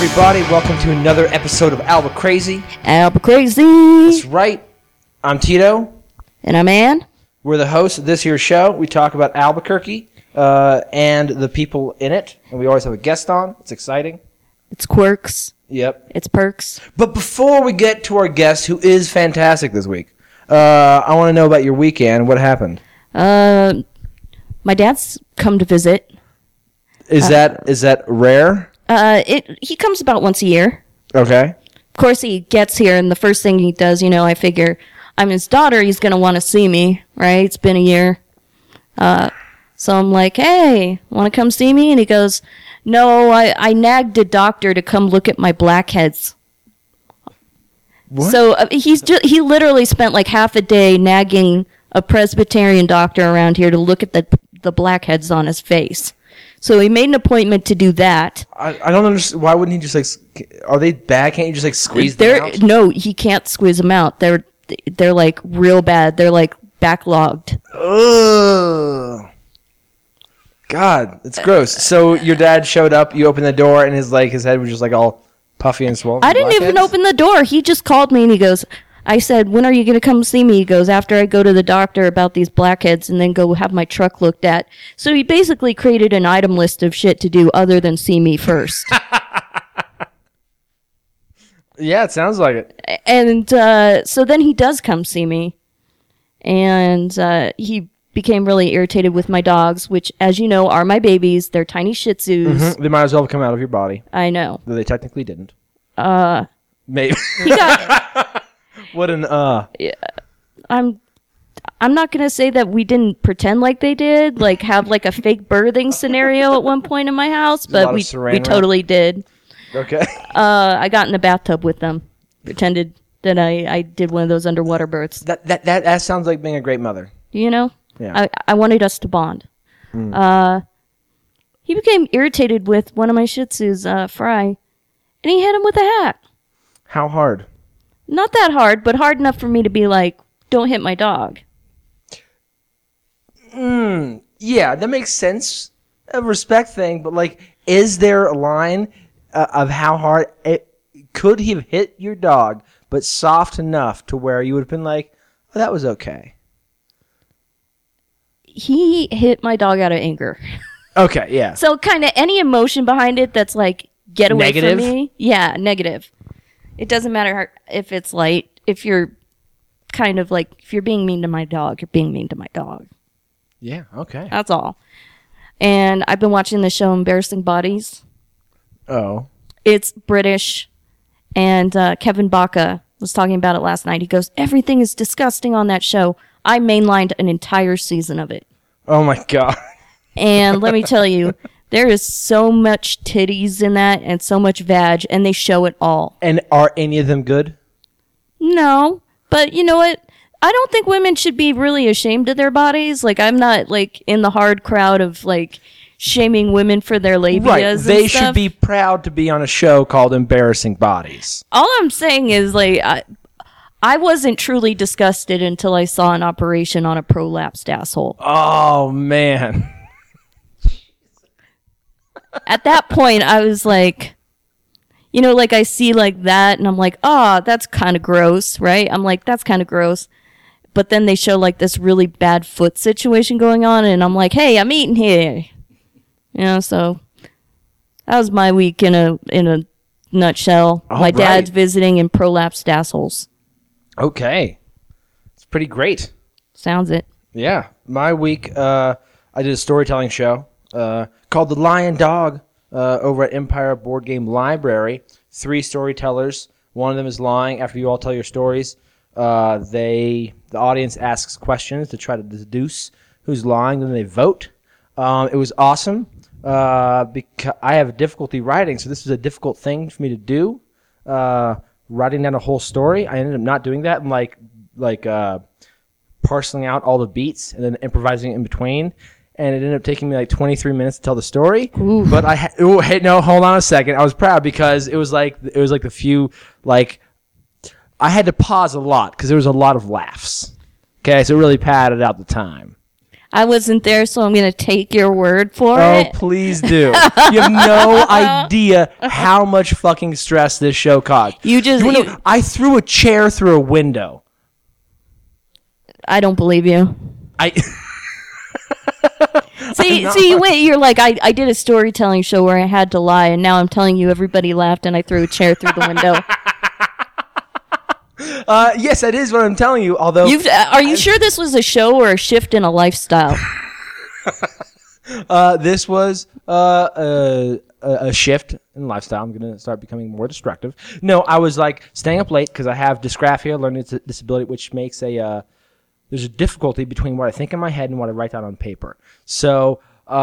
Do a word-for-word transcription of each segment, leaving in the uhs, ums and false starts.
everybody. Welcome to another episode of Albucrazy. Albucrazy. That's right. I'm Tito. And I'm Ann. We're the hosts of this year's show. We talk about Albuquerque uh, and the people in it. And we always have a guest on. It's exciting. It's quirks. Yep. It's perks. But before we get to our guest, who is fantastic this week, uh, I want to know about your weekend. What happened? Uh, my dad's come to visit. Is uh, that is that rare? Uh, it he comes about once a year. Okay. Of course, he gets here, and the first thing he does, you know, I figure I'm his daughter. He's gonna want to see me, right? It's been a year. Uh, so I'm like, hey, want to come see me? And he goes, no, I, I nagged a doctor to come look at my blackheads. What? So uh, he's just, he literally spent like half a day nagging a Presbyterian doctor around here to look at the the blackheads on his face. So he made an appointment to do that. I, I don't understand. Why wouldn't he just like? Are they bad? Can't you just like squeeze them out? No, he can't squeeze them out. They're they're like real bad. They're like backlogged. Ugh. God, it's gross. So your dad showed up. You opened the door, and his like his head was just like all puffy and swollen. I didn't even open the door. He just called me, and he goes. I said, when are you going to come see me? He goes, after I go to the doctor about these blackheads and then go have my truck looked at. So he basically created an item list of shit to do other than see me first. Yeah, it sounds like it. And uh, so then he does come see me. And uh, he became really irritated with my dogs, which, as you know, are my babies. They're tiny shih tzus. Mm-hmm. They might as well have come out of your body. I know. Though they technically didn't. Uh, Maybe. He got... What an uh. Yeah. I'm I'm not going to say that we didn't pretend like they did, like have like a fake birthing scenario at one point in my house, but we we totally did. Okay. Uh I got in the bathtub with them. Pretended that I, I did one of those underwater births. That that that, that sounds like being a great mother. You know? Yeah. I, I wanted us to bond. Mm. Uh he became irritated with one of my shih tzus, uh, Fry, and he hit him with a hat. How hard? Not that hard, but hard enough for me to be like, don't hit my dog. Mm, yeah, that makes sense. A respect thing, but like, is there a line uh, of how hard it could he have hit your dog, but soft enough to where you would have been like, oh, that was okay? He hit my dog out of anger. Okay, yeah. So kind of any emotion behind it that's like, get away negative. From me. Yeah, negative. It doesn't matter how, if it's light. If you're kind of like, if you're being mean to my dog, you're being mean to my dog. Yeah, okay. That's all. And I've been watching the show Embarrassing Bodies. Oh. It's British. And uh, Kevin Baca was talking about it last night. He goes, everything is disgusting on that show. I mainlined an entire season of it. Oh, my God. And let me tell you. There is so much titties in that and so much vag, and they show it all. And are any of them good? No. But you know what? I don't think women should be really ashamed of their bodies. Like, I'm not, like, in the hard crowd of, like, shaming women for their labias right. and they stuff. Should be proud to be on a show called Embarrassing Bodies. All I'm saying is, like, I, I wasn't truly disgusted until I saw an operation on a prolapsed asshole. Oh, man. At that point, I was like, you know, like I see like that, and I'm like, oh, that's kind of gross, right? I'm like, that's kind of gross. But then they show like this really bad foot situation going on, and I'm like, hey, I'm eating here. You know, so that was my week in a in a nutshell. All my right. dad's visiting and prolapsed assholes. Okay. It's pretty great. Sounds it. Yeah. My week, uh, I did a storytelling show. Uh, called The Lion Dog uh, over at Empire Board Game Library. Three storytellers. One of them is lying. After you all tell your stories, uh, they the audience asks questions to try to deduce who's lying. Then they vote. Um, it was awesome uh, because I have difficulty writing, so this is a difficult thing for me to do. Uh, writing down a whole story, I ended up not doing that and like like uh, parceling out all the beats and then improvising in between. And it ended up taking me like twenty-three minutes to tell the story. Ooh. But I ha- Ooh, hey, no, hold on a second. I was proud because it was like it was like the few like I had to pause a lot because there was a lot of laughs. Okay, so it really padded out the time. I wasn't there, so I'm going to take your word for oh, it. Oh, please do. You have no idea how much fucking stress this show caused. You just... You you, I threw a chair through a window. I don't believe you. I... see, see, you wait, you're like, I, I did a storytelling show where I had to lie, and now I'm telling you everybody laughed, and I threw a chair through the window. Uh, yes, that is what I'm telling you, although... You've, are you I, sure this was a show or a shift in a lifestyle? uh, this was uh, a, a shift in lifestyle. I'm going to start becoming more destructive. No, I was, like, staying up late because I have dysgraphia, learning disability, which makes a... Uh, there's a difficulty between what I think in my head and what I write down on paper. So uh,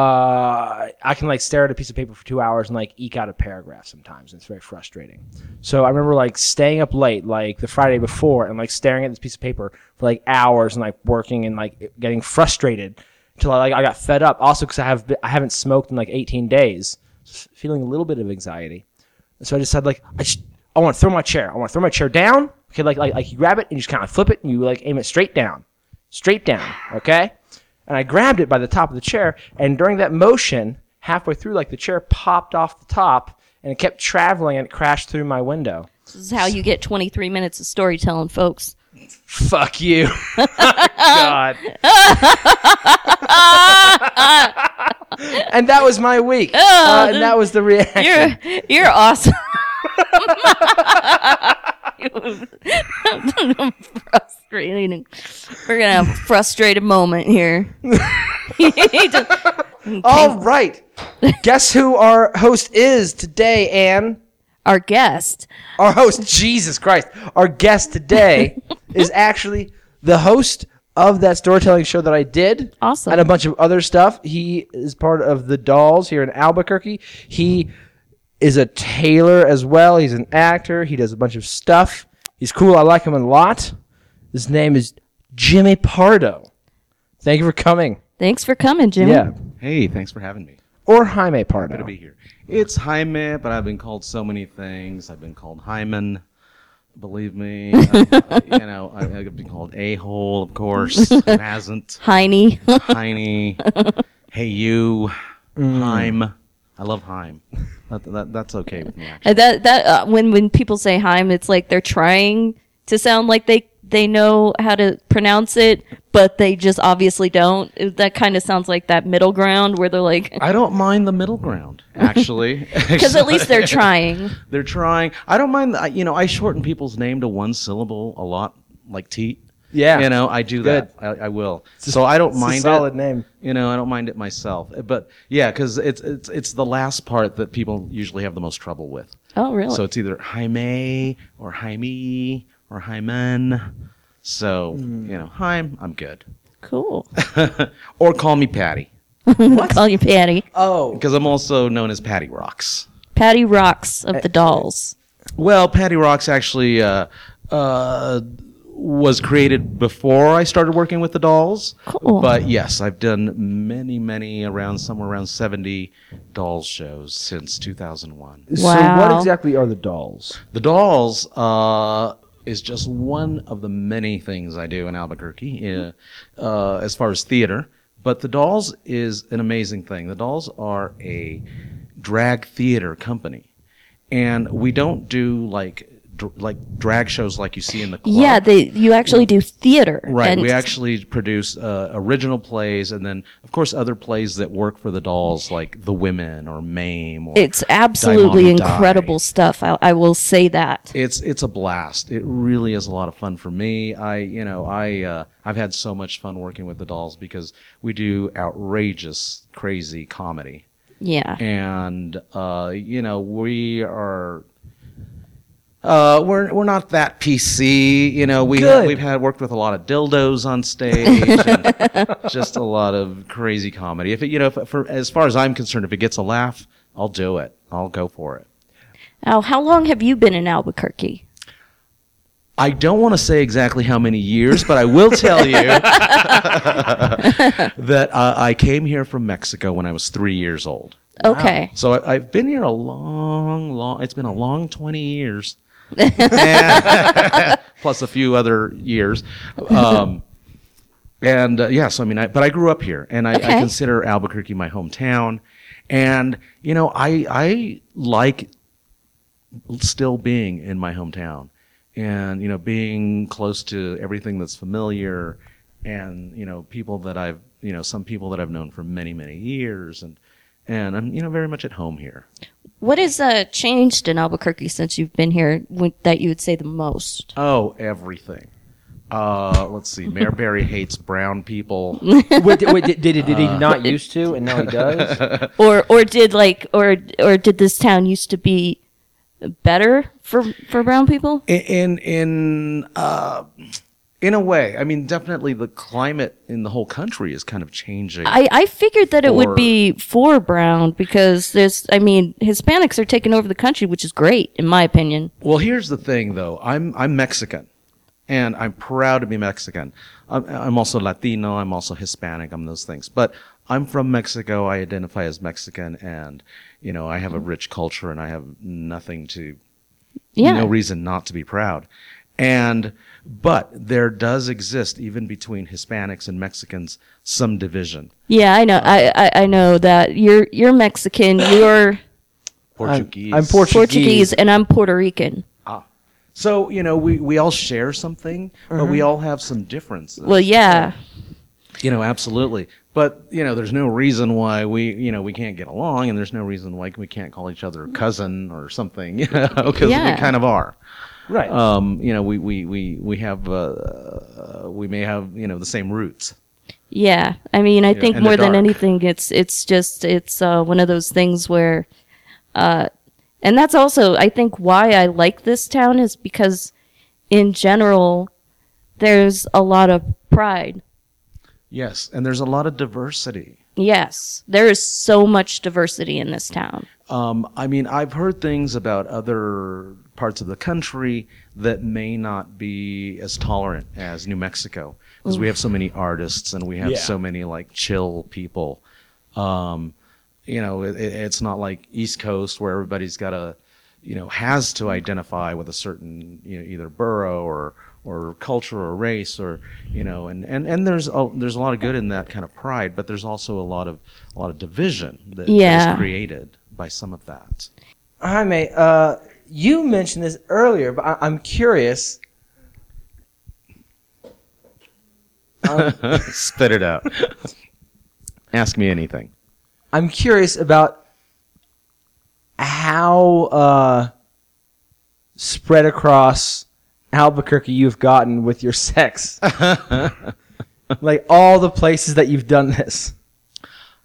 I can, like, stare at a piece of paper for two hours and, like, eke out a paragraph sometimes. And it's very frustrating. So I remember, like, staying up late, like, the Friday before and, like, staring at this piece of paper for, like, hours and, like, working and, like, getting frustrated until, I, like, I got fed up. Also because I, have, I haven't smoked in, like, eighteen days. Just feeling a little bit of anxiety. And so I decided, like, I just... I want to throw my chair. I want to throw my chair down. Okay, like, like, like you grab it and you just kind of flip it and you, like, aim it straight down. Straight down, okay? And I grabbed it by the top of the chair, and during that motion, halfway through, like, the chair popped off the top, and it kept traveling, and it crashed through my window. This is how you get twenty-three minutes of storytelling, folks. Fuck you. God. And that was my week. Uh, and that was the reaction. You're, you're awesome. Frustrating. We're gonna have a frustrated moment here. All right. Guess who our host is today, Anne? Our guest. Our host, Jesus Christ. Our guest today is actually the host of that storytelling show that I did. Awesome. And a bunch of other stuff. He is part of the Dolls here in Albuquerque. He is a tailor as well. He's an actor. He does a bunch of stuff. He's cool. I like him a lot. His name is Jimmy Pardo. Thank you for coming. Thanks for coming, Jimmy. Yeah. Hey, thanks for having me. Or Jaime Pardo. Happy to be here. It's Jaime, but I've been called so many things. I've been called Hyman. Believe me. I, I, you know, I, I've been called a-hole, of course. Who hasn't? Heine. Heine. Hey, you. Mm. Heim. I love Heim. That, that, that's okay with me, actually. That, that, uh, when, when people say Heim, it's like they're trying to sound like they, they know how to pronounce it, but they just obviously don't. It, that kind of sounds like that middle ground where they're like... I don't mind the middle ground, actually. Because at least they're trying. They're trying. I don't mind... You know, I shorten people's name to one syllable a lot, like Teat. Yeah. You know, I do Good. that. I, I will. So I don't it's mind a solid it. name. You know, I don't mind it myself. But yeah, because it's it's it's the last part that people usually have the most trouble with. Oh, really? So it's either Jaime or Jaime or Hyman. So, mm. you know, Jaime, I'm good. Cool. Or call me Patty. What? Call you Patty. Oh. Because I'm also known as Patty Rocks. Patty Rocks of I, the Dolls. Well, Patty Rocks actually... uh uh was created before I started working with the Dolls. Cool. But yes, I've done many, many around somewhere around seventy Dolls shows since two thousand one. Wow. So what exactly are the Dolls? The Dolls uh, is just one of the many things I do in Albuquerque uh, uh, as far as theater. But the Dolls is an amazing thing. The Dolls are a drag theater company. And we don't do like... D- like drag shows like you see in the club. Yeah, they, you actually do theater. Right, and we actually produce uh, original plays and then, of course, other plays that work for the Dolls like The Women or Mame. Or it's absolutely incredible stuff. I, I will say that. It's it's a blast. It really is a lot of fun for me. I you know I uh, I've had so much fun working with the Dolls because we do outrageous, crazy comedy. Yeah. And uh, you know we are. Uh, we're we're not that P C, you know. We Good. we've had worked with a lot of dildos on stage, and just a lot of crazy comedy. If it, you know, if, for as far as I'm concerned, if it gets a laugh, I'll do it. I'll go for it. Now, how long have you been in Albuquerque? I don't want to say exactly how many years, but I will tell you that uh, I came here from Mexico when I was three years old. Okay. Wow. So I, I've been here a long, long. It's been a long twenty years. Plus a few other years. Um, And uh, yes, I mean, I, but I grew up here, and I, okay. I consider Albuquerque my hometown. And you know, I I like still being in my hometown, and you know, being close to everything that's familiar, and you know, people that I've you know, some people that I've known for many many years, and and I'm you know very much at home here. What has uh, changed in Albuquerque since you've been here that you would say the most? Oh, everything. Uh, let's see. Mayor Barry hates brown people. Wait, wait, did, did, did he uh, not used to, and now he does? Or, or did like, or, or did this town used to be better for for brown people? In in uh, in a way, I mean, definitely the climate in the whole country is kind of changing. I, I figured that for, it would be for brown because there's, I mean, Hispanics are taking over the country, which is great in my opinion. Well, here's the thing, though. I'm I'm Mexican. And I'm proud to be Mexican. I'm, I'm also Latino. I'm also Hispanic. I'm those things. But I'm from Mexico. I identify as Mexican. And, you know, I have a rich culture and I have nothing to, yeah. no reason not to be proud. And, but there does exist, even between Hispanics and Mexicans, some division. Yeah, I know. Um, I, I, I know that. You're, you're Mexican. You're Portuguese. I'm, I'm Portuguese. Portuguese and I'm Puerto Rican. So, you know, we, we all share something, mm-hmm. but we all have some differences. Well, yeah. So, you know, absolutely. But, you know, there's no reason why we, you know, we can't get along, and there's no reason why we can't call each other cousin or something, you know, because yeah. we kind of are. Right. Um, you know, we, we, we, we have, uh, uh, we may have, you know, the same roots. Yeah. I mean, I you think know, more than anything, it's, it's just, it's, uh, one of those things where, uh, and that's also, I think, why I like this town is because, in general, there's a lot of pride. Yes, and there's a lot of diversity. Yes, there is so much diversity in this town. Um, I mean, I've heard things about other parts of the country that may not be as tolerant as New Mexico, because we have so many artists and we have yeah. so many, like, chill people. Um You know, it, it's not like East Coast where everybody's got a, you know, has to identify with a certain, you know, either borough or or culture or race or, you know, and, and, and there's a, there's a lot of good in that kind of pride, but there's also a lot of a lot of division that yeah. is created by some of that. Jaime, uh, you mentioned this earlier, but I, I'm curious. Um, Spit it out. Ask me anything. I'm curious about how uh, spread across Albuquerque you've gotten with your sex. Like all the places that you've done this.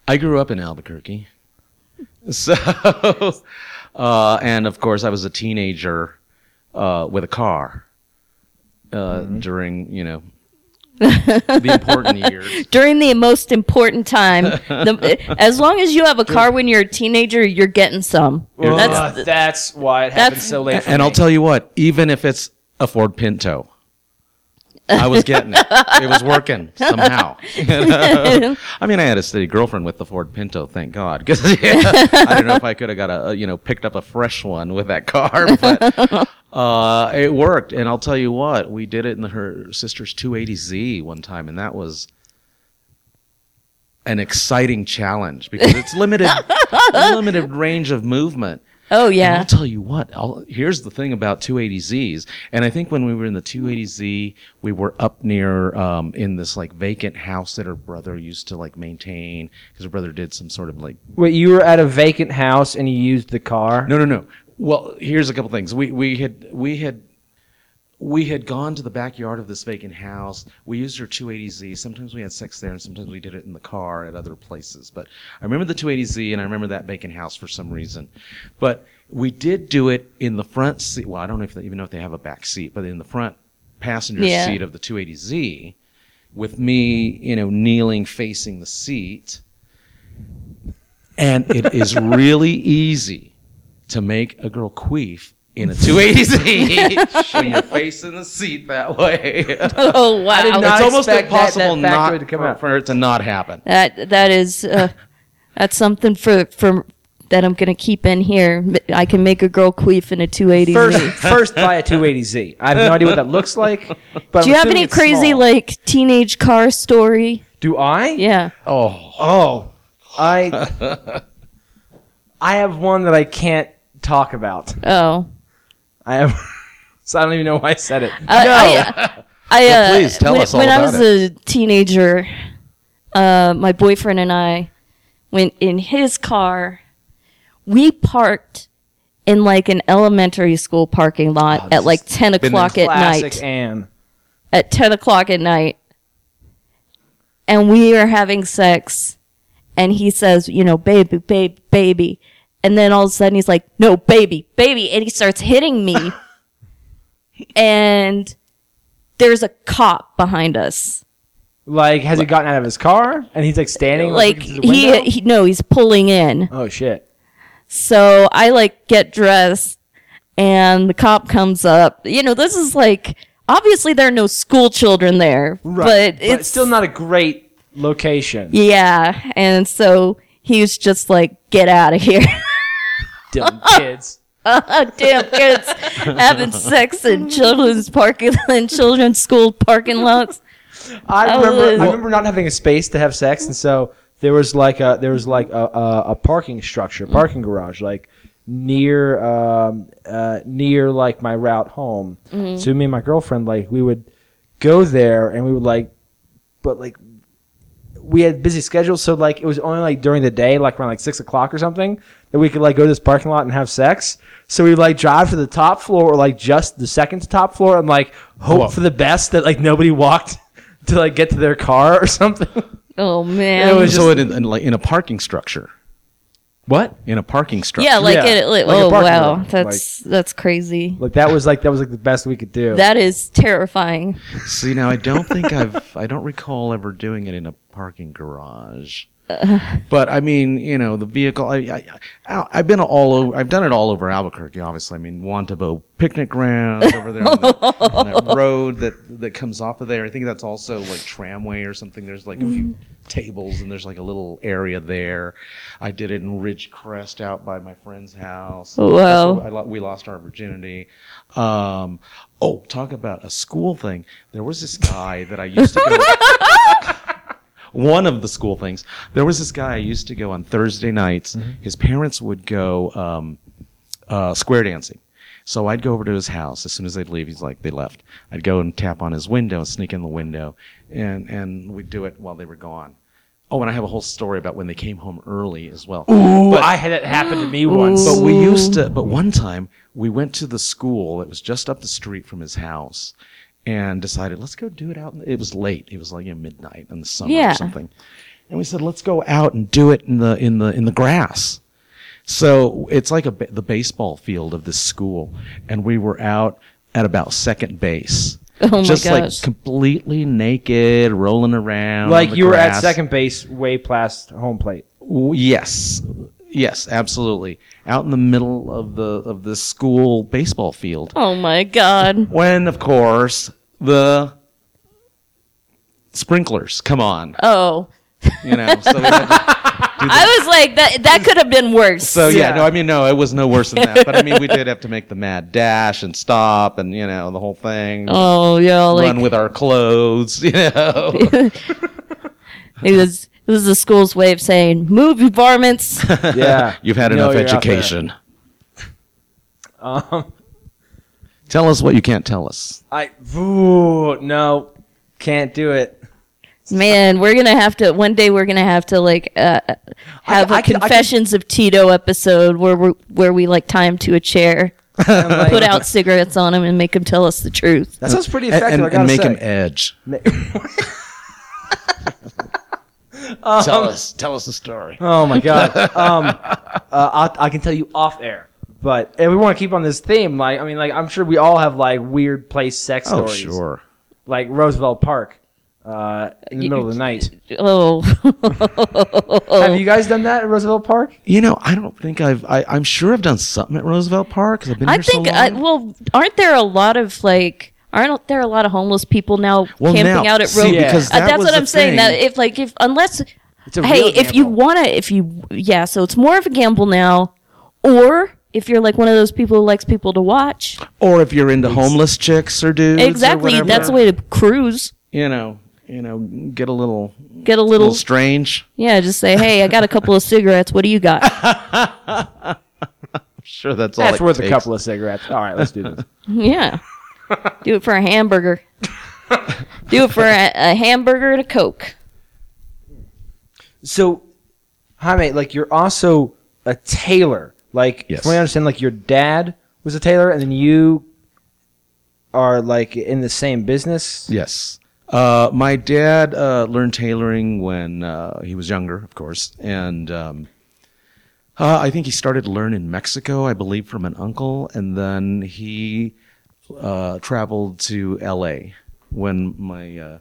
I grew up in Albuquerque. So, uh, and of course, I was a teenager uh, with a car uh, mm-hmm. during, you know, the important years. During the most important time. The, as long as you have a car when you're a teenager, you're getting some. Well, that's, uh, that's why it happened so late for And me. I'll tell you what, even if it's a Ford Pinto, I was getting it. It was working somehow. You know? I mean, I had a steady girlfriend with the Ford Pinto, thank God. Because yeah, I don't know if I could have got a, you know, picked up a fresh one with that car, but uh, it worked. And I'll tell you what, we did it in the, her sister's two eighty Z one time, and that was an exciting challenge because it's limited, limited range of movement. Oh, yeah. And I'll tell you what. I'll, here's the thing about two eighty Z's. And I think when we were in the two eighty Z, we were up near um, in this, like, vacant house that her brother used to, like, maintain because her brother did some sort of, like... Wait, you were at a vacant house and you used the car? No, no, no. Well, here's a couple things. We we had we had... We had gone to the backyard of this vacant house. We used her two eighty Z. Sometimes we had sex there, and sometimes we did it in the car at other places. But I remember the two eighty Z, and I remember that vacant house for some reason. But we did do it in the front seat. Well, I don't know if they even know if they have a back seat, but in the front passenger yeah. seat of the two eighty Z, with me, you know, kneeling facing the seat. And it is really easy to make a girl queef in a two eighty Z, when you're facing the seat that way. Oh, wow. I did not it's almost impossible that, that not to come out. For it to not happen. That That is uh, that's something for, for that I'm going to keep in here. I can make a girl queef in a two eighty Z. First, first buy a two eighty Z. I have no idea what that looks like. But do you have any crazy, small. like, teenage car story? Do I? Yeah. Oh. Oh. I I have one that I can't talk about. Oh. I have... So I don't even know why I said it. Uh, no. I, I, well, uh, please, tell when, us all about it. When I was it. a teenager, uh, my boyfriend and I went in his car. We parked in like an elementary school parking lot oh, at like ten o'clock at night. Classic Anne. At ten o'clock at night. And we are having sex. And he says, you know, baby, babe, baby. And then all of a sudden he's like, no, baby, baby. And he starts hitting me. And there's a cop behind us. Like, has like, he gotten out of his car? And he's like standing like he, he no, he's pulling in. Oh shit! So I like get dressed, and the cop comes up. You know, this is like obviously there are no school children there, right. but, but it's still not a great location. Yeah, and so he's just like, "Get out of here, dumb kids." Uh, damn kids having sex in children's parking in children's school parking lots. I remember. I, was, I remember not having a space to have sex, and so there was like a there was like a a, a parking structure, parking garage, like near um, uh, near like my route home. Mm-hmm. So me and my girlfriend, like we would go there, and we would like, but like we had busy schedules, so like it was only like during the day, like around like six o'clock or something. That we could like go to this parking lot and have sex. So we like drive to the top floor or like just the second to top floor and like hope Whoa. for the best that like nobody walked to like get to their car or something. Oh man! It was so just, in, in, like in a parking structure. What? In a parking structure? Yeah, like, yeah. It, like, like oh wow, room. that's like, that's crazy. Like that was like that was like the best we could do. That is terrifying. See, now I don't think I've I don't recall ever doing it in a parking garage. But I mean, you know, the vehicle. I, I, I've been all over. I've done it all over Albuquerque, obviously. I mean, Wantabo Picnic Ground over there on, the, on that road that that comes off of there. I think that's also like tramway or something. There's like a few tables and there's like a little area there. I did it in Ridgecrest out by my friend's house. Wow. I, I, we lost our virginity. Um, oh, talk about a school thing. There was this guy that I used to go. One of the school things. There was this guy I used to go on Thursday nights. Mm-hmm. His parents would go um, uh, square dancing. So I'd go over to his house. As soon as they'd leave, he's like, they left. I'd go and tap on his window, sneak in the window, and, and we'd do it while they were gone. Oh, and I have a whole story about when they came home early as well. Ooh, but, I had it happen to me once. But we used to, but one time, we went to the school that was just up the street from his house. And decided, let's go do it out. It was late. It was like you know, midnight in the summer yeah. or something. And we said, let's go out and do it in the in the in the grass. So it's like a the baseball field of this school. And we were out at about second base, oh just my gosh. like completely naked, rolling around. Like you grass. were at second base, way past home plate. Yes. Yes, absolutely. Out in the middle of the of the school baseball field. Oh my God! When, of course, the sprinklers come on. Oh, you know. So we had to do the... I was like, that that could have been worse. So yeah, yeah, no, I mean, no, it was no worse than that. But I mean, we did have to make the mad dash and stop, and you know, the whole thing. Oh yeah, like... run with our clothes, you know. It was. This is the school's way of saying, move your varmints. Yeah. You've had no, enough education. Um, tell us what you can't tell us. I, ooh, no, can't do it. Man, we're going to have to, one day we're going to have to like uh, have I, a I Confessions could, could, of Tito episode where we where we like tie him to a chair, like, put out cigarettes on him and make him tell us the truth. That sounds pretty effective, and, and, I gotta say. And make him edge. Um, tell us, tell us the story. Oh my God! um, uh, I, I can tell you off air, but if we want to keep on this theme. Like, I mean, like I'm sure we all have like weird place sex oh, stories. Oh sure. Like Roosevelt Park, uh, in the you, middle of the night. Oh. Have you guys done that at Roosevelt Park? You know, I don't think I've. I, I'm sure I've done something at Roosevelt Park because I've been I here think, so long. I, well, aren't there a lot of like? Aren't there a lot of homeless people now well, camping now, out at Roosevelt? Yeah. Uh, that's what I'm thing. saying. That if like if unless It's a hey, real if you want to, if you, yeah, so it's more of a gamble now. Or if you're like one of those people who likes people to watch. Or if you're into it's, homeless chicks or dudes. Exactly. Or that's a way to cruise. You know, you know, get a little, get a little, little strange. Yeah. Just say, hey, I got a couple of cigarettes. What do you got? I'm sure that's all That's worth takes. a couple of cigarettes. All right, let's do this. Yeah. Do it for a hamburger. Do it for a, a hamburger and a Coke. So, Jaime, like, you're also a tailor. Like, yes. From what I understand, like, your dad was a tailor, and then you are, like, in the same business? Yes. Uh, my dad uh, learned tailoring when uh, he was younger, of course, and um, uh, I think he started to learn in Mexico, I believe, from an uncle, and then he uh, traveled to L A when my... Uh,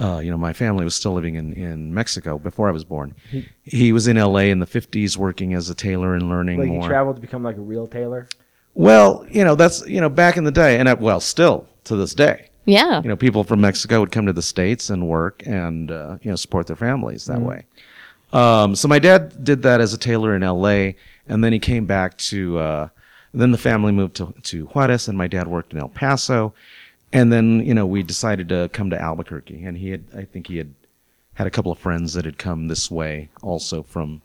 Uh, you know, my family was still living in, in Mexico before I was born. He, he was in L A in the fifties working as a tailor and learning like more. Like he traveled to become like a real tailor? Well, you know, that's, you know, back in the day. And, I, well, still to this day. Yeah. You know, people from Mexico would come to the States and work and, uh, you know, support their families that mm-hmm. way. Um, so my dad did that as a tailor in L A. And then he came back to, uh, then the family moved to, to Juárez and my dad worked in El Paso. And then, you know, we decided to come to Albuquerque, and he had, I think he had had a couple of friends that had come this way also from,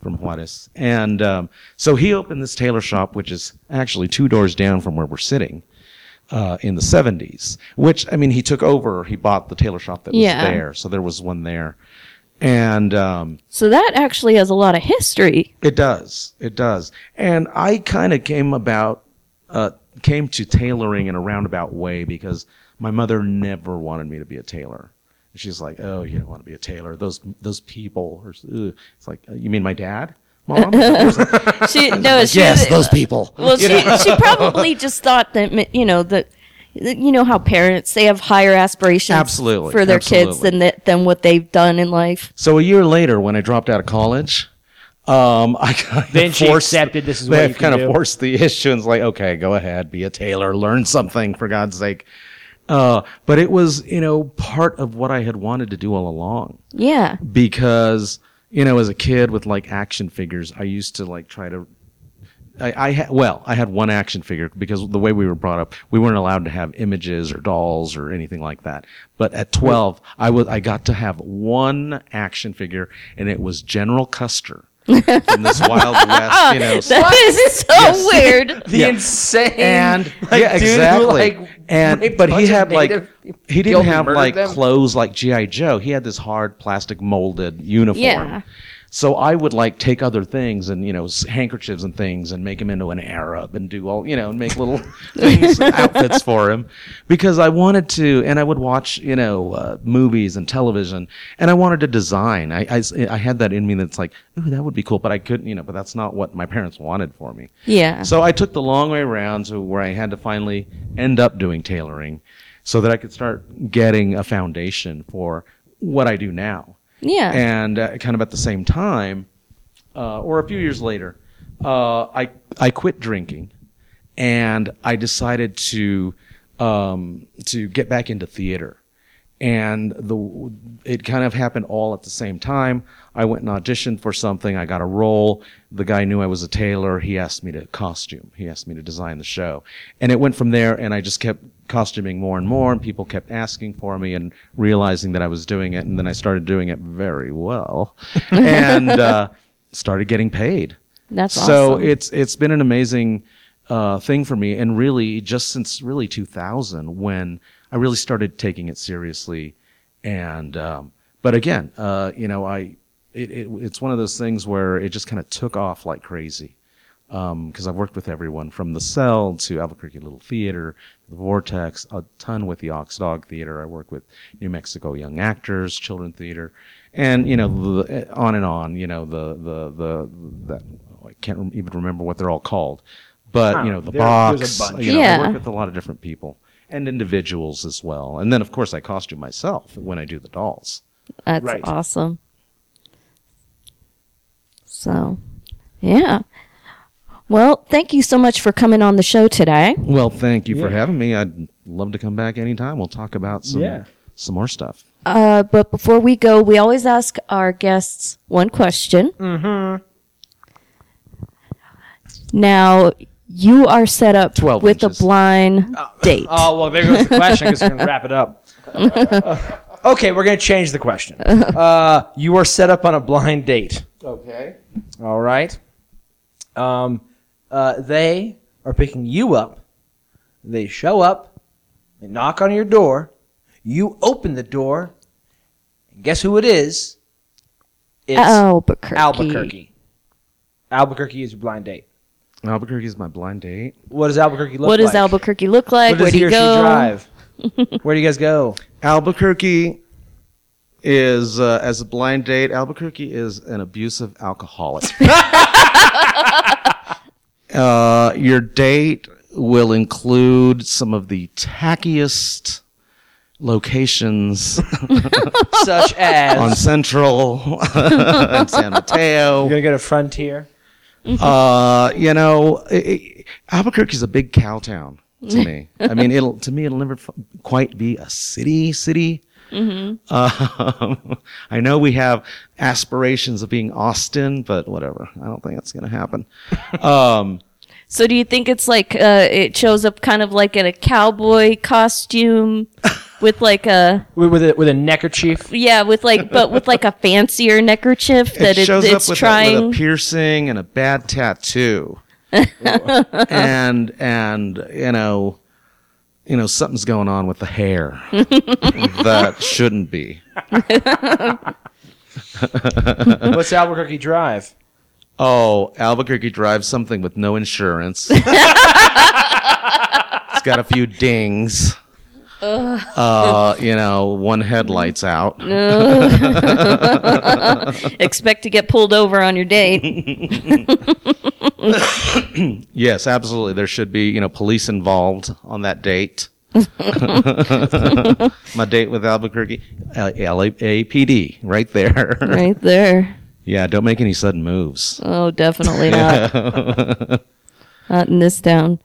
from Juárez. And, um, so he opened this tailor shop, which is actually two doors down from where we're sitting, uh, in the seventies, which, I mean, he took over, he bought the tailor shop that was yeah. there. So there was one there. And, um, so that actually has a lot of history. It does. It does. And I kind of came about, uh, came to tailoring in a roundabout way because my mother never wanted me to be a tailor. She's like, "Oh, you don't want to be a tailor. Those those people." Are, it's like, "You mean my dad, Mom?" she, no, like, she, yes, uh, those people. Well, she, she probably just thought that you know that you know how parents they have higher aspirations absolutely, for their absolutely. kids than that, than what they've done in life. So a year later, when I dropped out of college. Um, I kind of then she forced, accepted this is what you kind do. of forced the issue and it's like, okay, go ahead, be a tailor, learn something for God's sake. Uh, but it was, you know, part of what I had wanted to do all along. Yeah. Because, you know, as a kid with like action figures, I used to like try to, I, I ha- well, I had one action figure because the way we were brought up, we weren't allowed to have images or dolls or anything like that. But at twelve, I was, I got to have one action figure and it was General Custer. From this Wild West, you know. That is so yes. weird. The yeah. insane, and like, yeah, exactly. Dude, like, and but he had like he didn't have like them. clothes like G I Joe. He had this hard plastic molded uniform. Yeah. So I would like take other things and you know handkerchiefs and things and make him into an Arab and do all you know and make little things outfits for him because I wanted to and I would watch you know uh, movies and television and I wanted to design. I, I I had that in me that's like ooh that would be cool but I couldn't you know but that's not what my parents wanted for me. Yeah. So I took the long way around to where I had to finally end up doing tailoring so that I could start getting a foundation for what I do now. Yeah. And uh, kind of at the same time, uh, or a few years later, uh, I I quit drinking, and I decided to um, to get back into theater, and the it kind of happened all at the same time. I went and auditioned for something. I got a role. The guy knew I was a tailor. He asked me to costume. He asked me to design the show, and it went from there. And I just kept costuming more and more, and people kept asking for me and realizing that I was doing it. And then I started doing it very well, and uh, started getting paid. That's awesome. So it's it's been an amazing uh, thing for me, and really just since really two thousand when I really started taking it seriously. And um, but again, uh, you know, I it, it it's one of those things where it just kind of took off like crazy. Because um, I've worked with everyone from the Cell to Albuquerque Little Theater, the Vortex, a ton with the Oxdog Theater. I work with New Mexico Young Actors, Children Theater, and you know the, on and on. You know the the the that, I can't even remember what they're all called, but huh, you know the there, Box. You know, yeah. I work with a lot of different people and individuals as well. And then of course I costume myself when I do the dolls. That's right. Awesome. So, yeah. Well, thank you so much for coming on the show today. Well, thank you yeah. for having me. I'd love to come back anytime. We'll talk about some yeah. some more stuff. Uh, but before we go, we always ask our guests one question. Mm-hmm. Now, you are set up with inches. a blind uh, date. Oh, well, there goes the question because we're going to wrap it up. uh, okay, we're going to change the question. Uh, you are set up on a blind date. Okay. All right. Um, uh, they are picking you up. They show up. They knock on your door. You open the door, and guess who it is? It's Albuquerque. Albuquerque. Albuquerque is your blind date. Albuquerque is my blind date. What does Albuquerque look like? What does like? Albuquerque look like? Where do you go? Drive? Where do you guys go? Albuquerque is, uh, as a blind date, Albuquerque is an abusive alcoholic. uh, your date will include some of the tackiest locations such as on Central and San Mateo. You're gonna go to Frontier. Uh, you know, it, it, Albuquerque's a big cow town to me. I mean, it'll to me it'll never f- quite be a city city. Mm-hmm. Uh, I know we have aspirations of being Austin, but whatever. I don't think that's gonna happen. Um, So do you think it's like uh, it shows up kind of like in a cowboy costume? With like a with a with a neckerchief, yeah, with like but with like a fancier neckerchief that it, it shows it's up with, trying... a, with a piercing and a bad tattoo, and and you know, you know something's going on with the hair that shouldn't be. What's Albuquerque Drive? Oh, Albuquerque Drive, something with no insurance. It's got a few dings. Uh, uh, you know, one headlight's out. Uh, expect to get pulled over on your date. Yes, absolutely. There should be, you know, police involved on that date. My date with Albuquerque, L A P D, right there. Right there. Yeah, don't make any sudden moves. Oh, definitely not. Not in this town.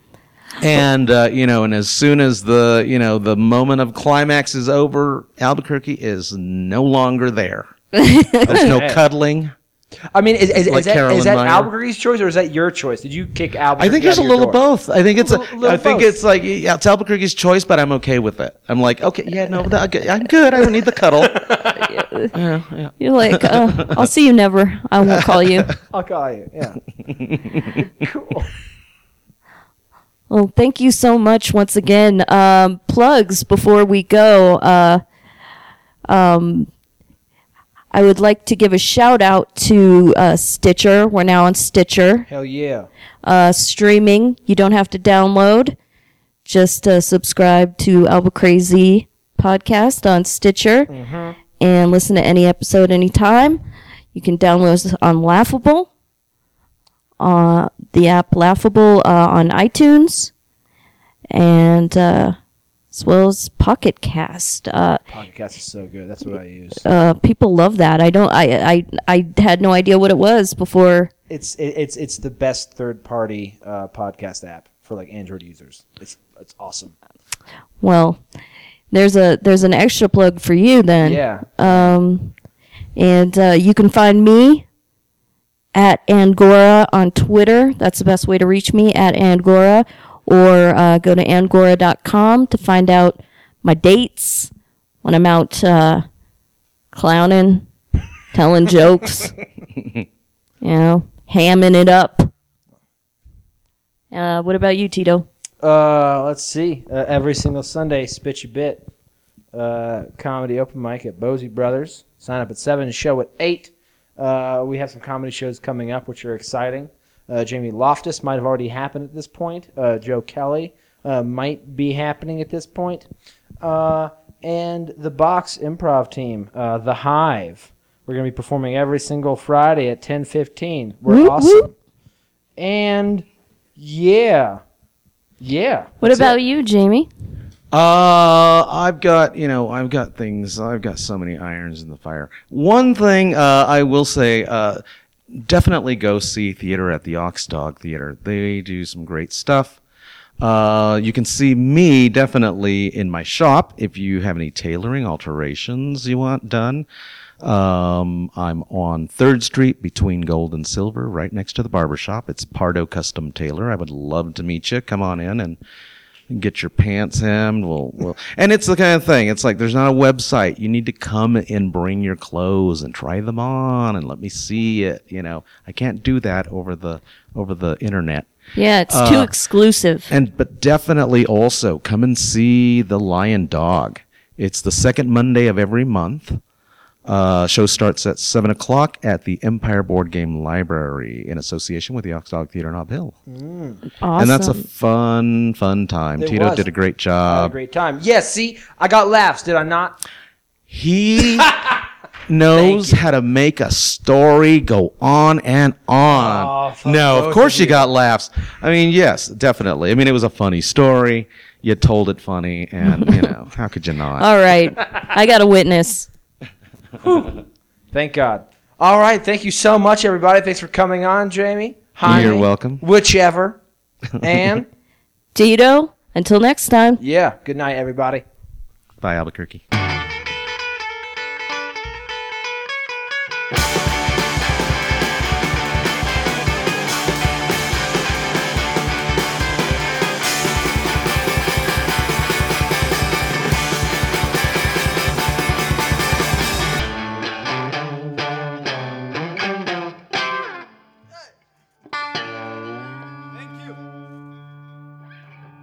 And, uh, you know, and as soon as the, you know, the moment of climax is over, Albuquerque is no longer there. There's no cuddling. I mean, is, is, like is that, is that Albuquerque's choice or is that your choice? Did you kick Albuquerque? I think there's a little door? of both. I think it's, a, a I think both. it's like, yeah, it's Albuquerque's choice, but I'm okay with it. I'm like, okay, yeah, no, I'm good. I don't need the cuddle. yeah, yeah. You're like, uh, I'll see you never. I won't call you. I'll call you. Yeah. Cool. Well, thank you so much once again. Um, plugs before we go. Uh, um, I would like to give a shout out to uh, Stitcher. We're now on Stitcher. Hell yeah. Uh, streaming. You don't have to download. Just uh, subscribe to Albuquerque Podcast on Stitcher mm-hmm. and listen to any episode anytime. You can download us on Laughable. Uh, the app Laughable uh, on iTunes, and uh, as well as Pocket Cast. Uh, Pocket Cast is so good. That's what I use. Uh, people love that. I don't. I, I I had no idea what it was before. It's it, it's it's the best third party uh, podcast app for like Android users. It's it's awesome. Well, there's a there's an extra plug for you then. Yeah. Um, and uh, you can find me at Angora on Twitter. That's the best way to reach me, at Angora, or uh, go to angora dot com to find out my dates when I'm out uh, clowning, telling jokes, you know, hamming it up. Uh, what about you, Tito? Uh, let's see. Uh, every single Sunday, Spitch a Bit, uh, comedy open mic at Bozy Brothers. Sign up at seven, show at eight. Uh, we have some comedy shows coming up, which are exciting. Uh, Jamie Loftus might have already happened at this point. Uh, Joe Kelly uh, might be happening at this point. Uh, and the Box improv team, uh, The Hive. We're going to be performing every single Friday at ten fifteen. We're whoop, awesome. Whoop. And, yeah. Yeah. What about it. you, Jamie? Uh, I've got, you know, I've got things, I've got so many irons in the fire. One thing, uh, I will say, uh, definitely go see theater at the Oxdog Theater. They do some great stuff. Uh, you can see me definitely in my shop if you have any tailoring alterations you want done. Um, I'm on third Street between Gold and Silver, right next to the barbershop. It's Pardo Custom Tailor. I would love to meet you. Come on in and get your pants hemmed. We'll, we'll, and it's the kind of thing. It's like there's not a website. You need to come and bring your clothes and try them on and let me see it. You know, I can't do that over the over the internet. Yeah, it's uh, too exclusive. And but definitely also come and see The Lion Dog. It's the second Monday of every month. Uh, show starts at seven o'clock at the Empire Board Game Library in association with the Oxdog Theater in Nob Hill. Mm. Awesome. And that's a fun, fun time. It Tito was. did a great job. Had a great time. Yes, see, I got laughs, did I not? He knows how to make a story go on and on. Oh, no, of course you got laughs. I mean, yes, definitely. I mean, it was a funny story. You told it funny, and, you know, how could you not? All right. I got a witness. Whew. Thank God. All right. Thank you so much, everybody. Thanks for coming on, Jamie. Hi. You're welcome. Whichever. And Tito, until next time. Yeah. Good night, everybody. Bye, Albuquerque.